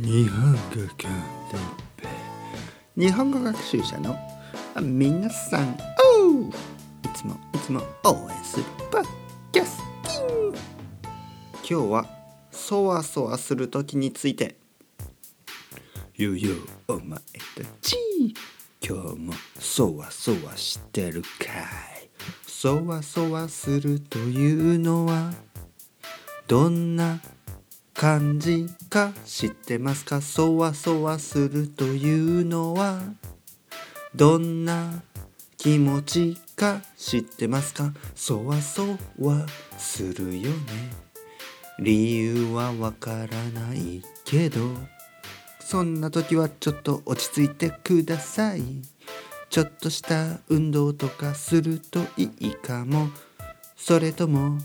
日本語コンテッペイ、日本語学習者の皆さん、いつも応援するポッキャスティング。今日はそわそわするときについて。ゆうゆうお前たち、今日もそわそわしてるかい。そわそわするというのはどんな感じか知ってますか？そわそわするというのはどんな気持ちか知ってますか？そわそわするよね。理由はわからないけど、そんな時はちょっと落ち着いてください。ちょっとした運動とかするといいかも。それとも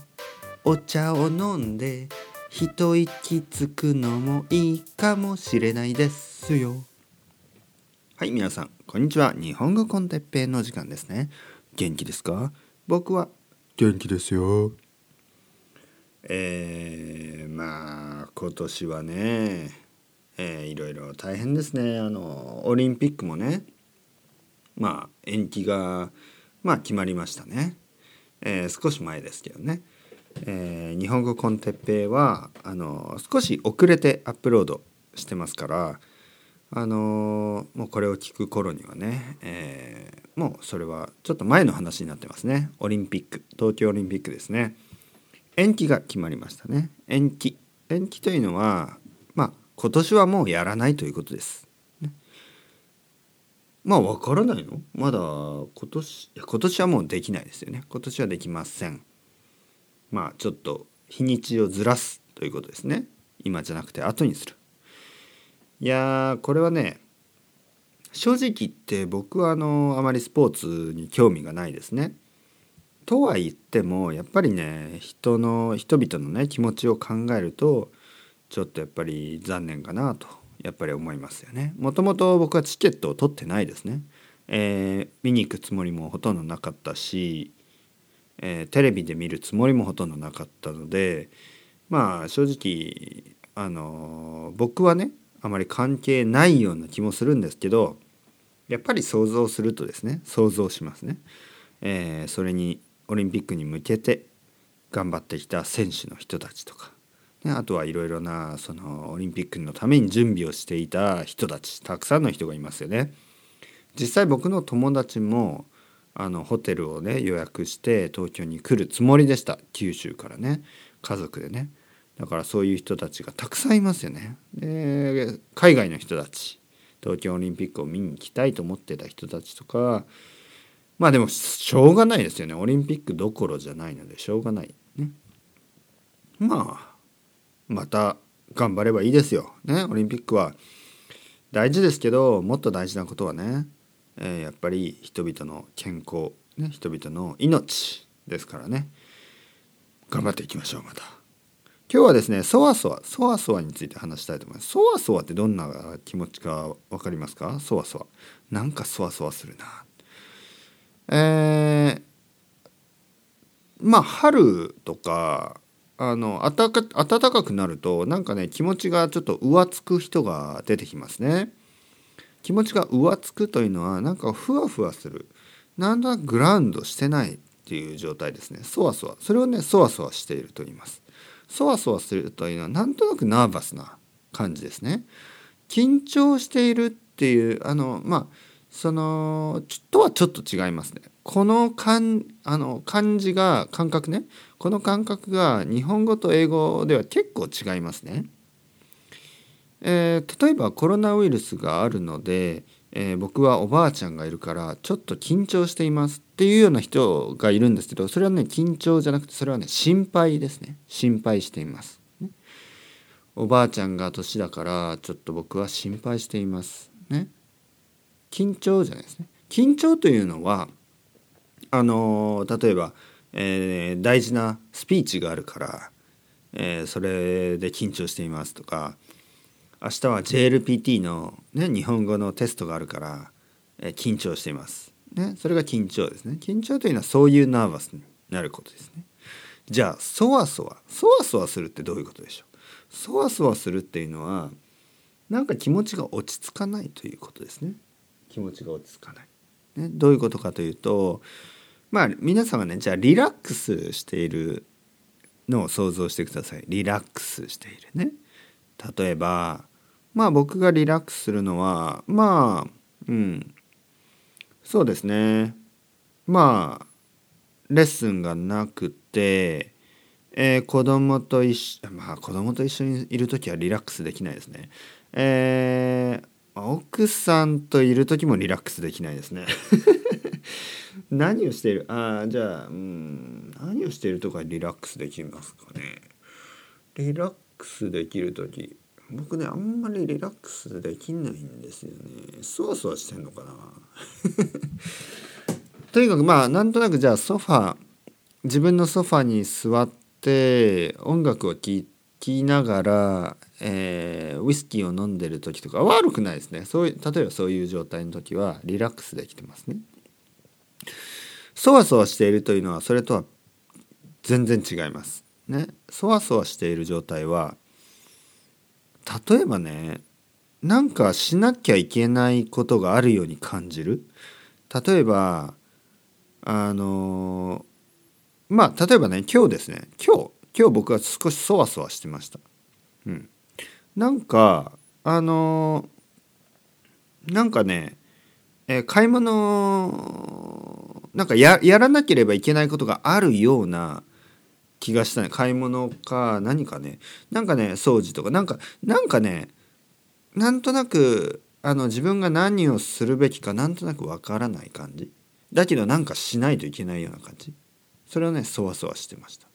お茶を飲んで一息つくのもいいかもしれないですよ。はい、皆さんこんにちは。日本語コンテッペイの時間ですね。元気ですか？僕は元気ですよ。まあ今年はね、いろいろ大変ですね。オリンピックもね、延期が決まりましたね。少し前ですけどね。日本語コンテッペイは少し遅れてアップロードしてますから、もうこれを聞く頃にはね、もうそれはちょっと前の話になってますね。オリンピック、東京オリンピックですね。延期が決まりましたね。延期というのは、今年はもうやらないということです。ね、わからないの？まだ今年はもうできないですよね。今年はできません。ちょっと日にちをずらすということですね。今じゃなくて後にする。いやー、これはね、正直言って僕はあまりスポーツに興味がないですね。とは言ってもやっぱりね、人々のね気持ちを考えるとちょっとやっぱり残念かなとやっぱり思いますよね。もともと僕はチケットを取ってないですね。見に行くつもりもほとんどなかったし、テレビで見るつもりもほとんどなかったので、正直僕はねあまり関係ないような気もするんですけど、やっぱり想像するとですね、それにオリンピックに向けて頑張ってきた選手の人たちとか、ね、あとはいろいろなそのオリンピックのために準備をしていた人たち、たくさんの人がいますよね。実際僕の友達もホテルをね予約して東京に来るつもりでした。九州からね、家族でね。だからそういう人たちがたくさんいますよね。で、海外の人たち、東京オリンピックを見に行きたいと思ってた人たちとか、でもしょうがないですよね。オリンピックどころじゃないのでしょうがないね。また頑張ればいいですよね。オリンピックは大事ですけど、もっと大事なことはね、やっぱり人々の健康、ね、人々の命ですからね、頑張っていきましょう。また今日はですね、そわそわについて話したいと思います。そわそわってどんな気持ちか分かりますか？そわそわ、なんかそわそわするな。春とか暖かくなるとなんかね、気持ちがちょっと浮つく人が出てきますね。気持ちが浮つくというのは、なんかふわふわする、なんだグラウンドしてないっていう状態ですね。そわそわ、それをねそわそわしていると言います。そわそわするというのはなんとなくナーバスな感じですね。緊張しているっていうとはちょっと違いますね。この感じが、感覚ね、この感覚が日本語と英語では結構違いますね。例えばコロナウイルスがあるので、僕はおばあちゃんがいるからちょっと緊張していますっていうような人がいるんですけど、それはね緊張じゃなくて、それはね心配ですね。心配しています、ね、おばあちゃんが年だからちょっと僕は心配しています、ね、緊張じゃないですね。緊張というのは例えば、大事なスピーチがあるから、それで緊張していますとか、明日は JLPT の、ね、日本語のテストがあるから、緊張しています、ね、それが緊張ですね。緊張というのはそういうナーバスになることですね。じゃあそわそわするってどういうことでしょう？そわそわするっていうのはなんか気持ちが落ち着かないということですね。気持ちが落ち着かない、ね、どういうことかというと、まあ皆さんがね、じゃあリラックスしているのを想像してください。リラックスしているね。例えばまあ僕がリラックスするのはまあそうですね、まあレッスンがなくて、子供と一緒にいるときはリラックスできないですね。奥さんといるときもリラックスできないですね。何をしている？じゃあ何をしているとかリラックスできますかね。リラックスできるとき、僕ねあんまりリラックスできないんですよね。そわそわしてんのかな。とにかくまあなんとなくじゃあ自分のソファに座って音楽を聴きながら、ウイスキーを飲んでる時とか悪くないですね。例えばそういう状態の時はリラックスできてますね。そわそわしているというのはそれとは全然違いますね。そわそわしている状態は例えばね、なんかしなきゃいけないことがあるように感じる。例えば例えばね、今日ですね、今日僕は少しそわそわしてました。なんかなんかね、買い物なんかやらなければいけないことがあるような気がしたね。買い物か何かね、なんかね掃除とかなんかね、なんとなく自分が何をするべきかなんとなくわからない感じ。だけどなんかしないといけないような感じ。それをねそわそわしてました。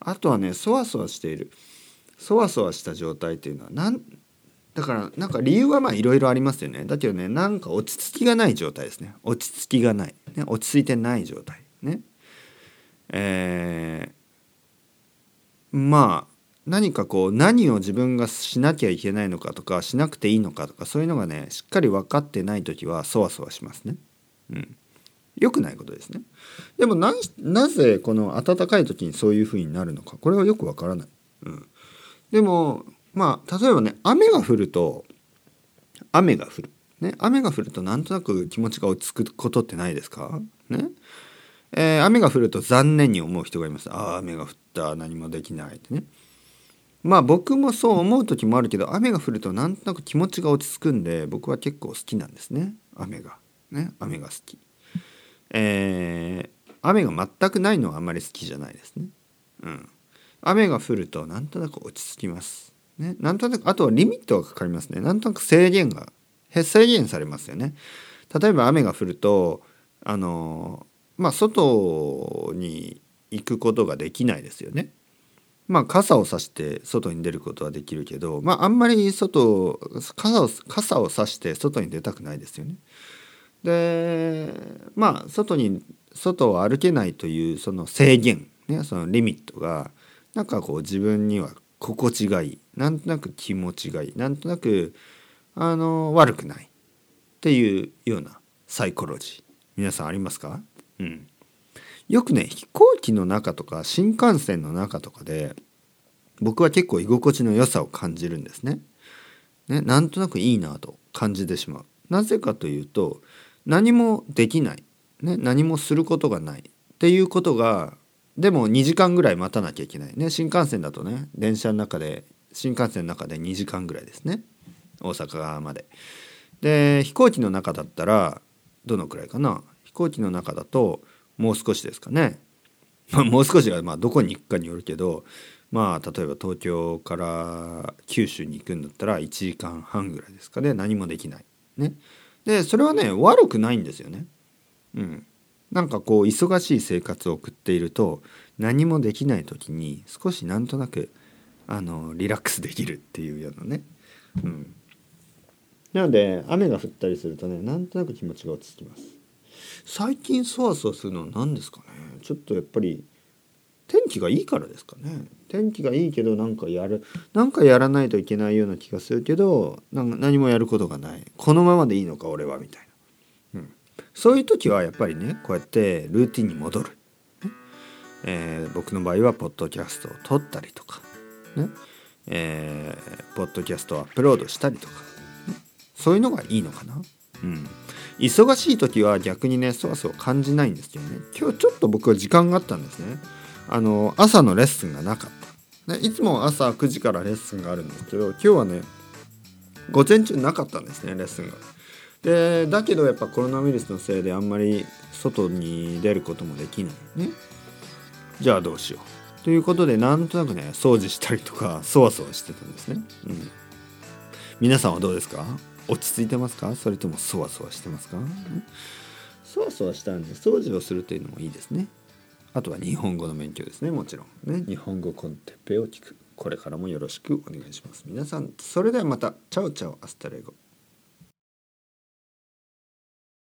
あとはねそわそわしている。そわそわした状態っていうのはだからなんか理由はまあいろいろありますよね。だけどねなんか落ち着きがない状態ですね。落ち着きがない、ね、落ち着いてない状態ね。まあ何かこう何を自分がしなきゃいけないのかとかしなくていいのかとかそういうのがねしっかり分かってない時はそわそわしますね。良くないことですね。でもなぜこの暖かい時にそういう風になるのかこれはよく分からない。でもまあ例えばね雨が降るとなんとなく気持ちが落ち着くことってないですかね。雨が降ると残念に思う人がいます。雨が降った何もできないってね。まあ僕もそう思う時もあるけど雨が降るとなんとなく気持ちが落ち着くんで僕は結構好きなんですね。雨が好き。雨が全くないのはあんまり好きじゃないですね。雨が降るとなんとなく落ち着きますね。なんとなくあとはリミットがかかりますね。なんとなく制限されますよね。例えば雨が降ると外に行くことができないですよね。まあ傘を差して外に出ることはできるけど、まああんまり傘を差して外に出たくないですよね。で、まあ外を歩けないというその制限ね、そのリミットがなんかこう自分には心地がいい、なんとなく気持ちがいい、なんとなく悪くないっていうようなサイコロジー、皆さんありますか？よくね飛行機の中とか新幹線の中とかで僕は結構居心地の良さを感じるんですね。なんとなくいいなと感じてしまう。なぜかというと何もできない、ね、何もすることがないっていうことがでも2時間ぐらい待たなきゃいけない、ね、新幹線だとね新幹線の中で2時間ぐらいですね、大阪まで。で飛行機の中だったらどのくらいかな。飛行機の中だともう少しですかね。もう少しはまあどこに行くかによるけど、まあ例えば東京から九州に行くんだったら1時間半ぐらいですかね。何もできないね。でそれはね悪くないんですよね。なんかこう忙しい生活を送っていると何もできない時に少しなんとなくリラックスできるっていうようなね。なので雨が降ったりするとねなんとなく気持ちが落ち着きます。最近そわそわするのは何ですかね。ちょっとやっぱり天気がいいからですかね。天気がいいけどなんかやらないといけないような気がするけど何もやることがない。このままでいいのか俺はみたいな、そういう時はやっぱりねこうやってルーティンに戻る、僕の場合はポッドキャストを撮ったりとか、ねポッドキャストをアップロードしたりとか、そういうのがいいのかな。うん、忙しい時は逆にねそわそわ感じないんですけどね、今日ちょっと僕は時間があったんですね。朝のレッスンがなかった、ね、いつも朝9時からレッスンがあるんですけど、今日はね午前中なかったんですね、レッスンが。でだけどやっぱコロナウイルスのせいであんまり外に出ることもできないね。じゃあどうしようということで、なんとなくね掃除したりとかそわそわしてたんですね、うん、皆さんはどうですか？落ち着いてますか？それともそわそわしてますか？そわそわしたんで掃除をするというのもいいですね。あとは日本語の勉強ですね、もちろんね。日本語コンテッペを聞く、これからもよろしくお願いします皆さん。それではまた、チャオチャオ、アスタレゴ。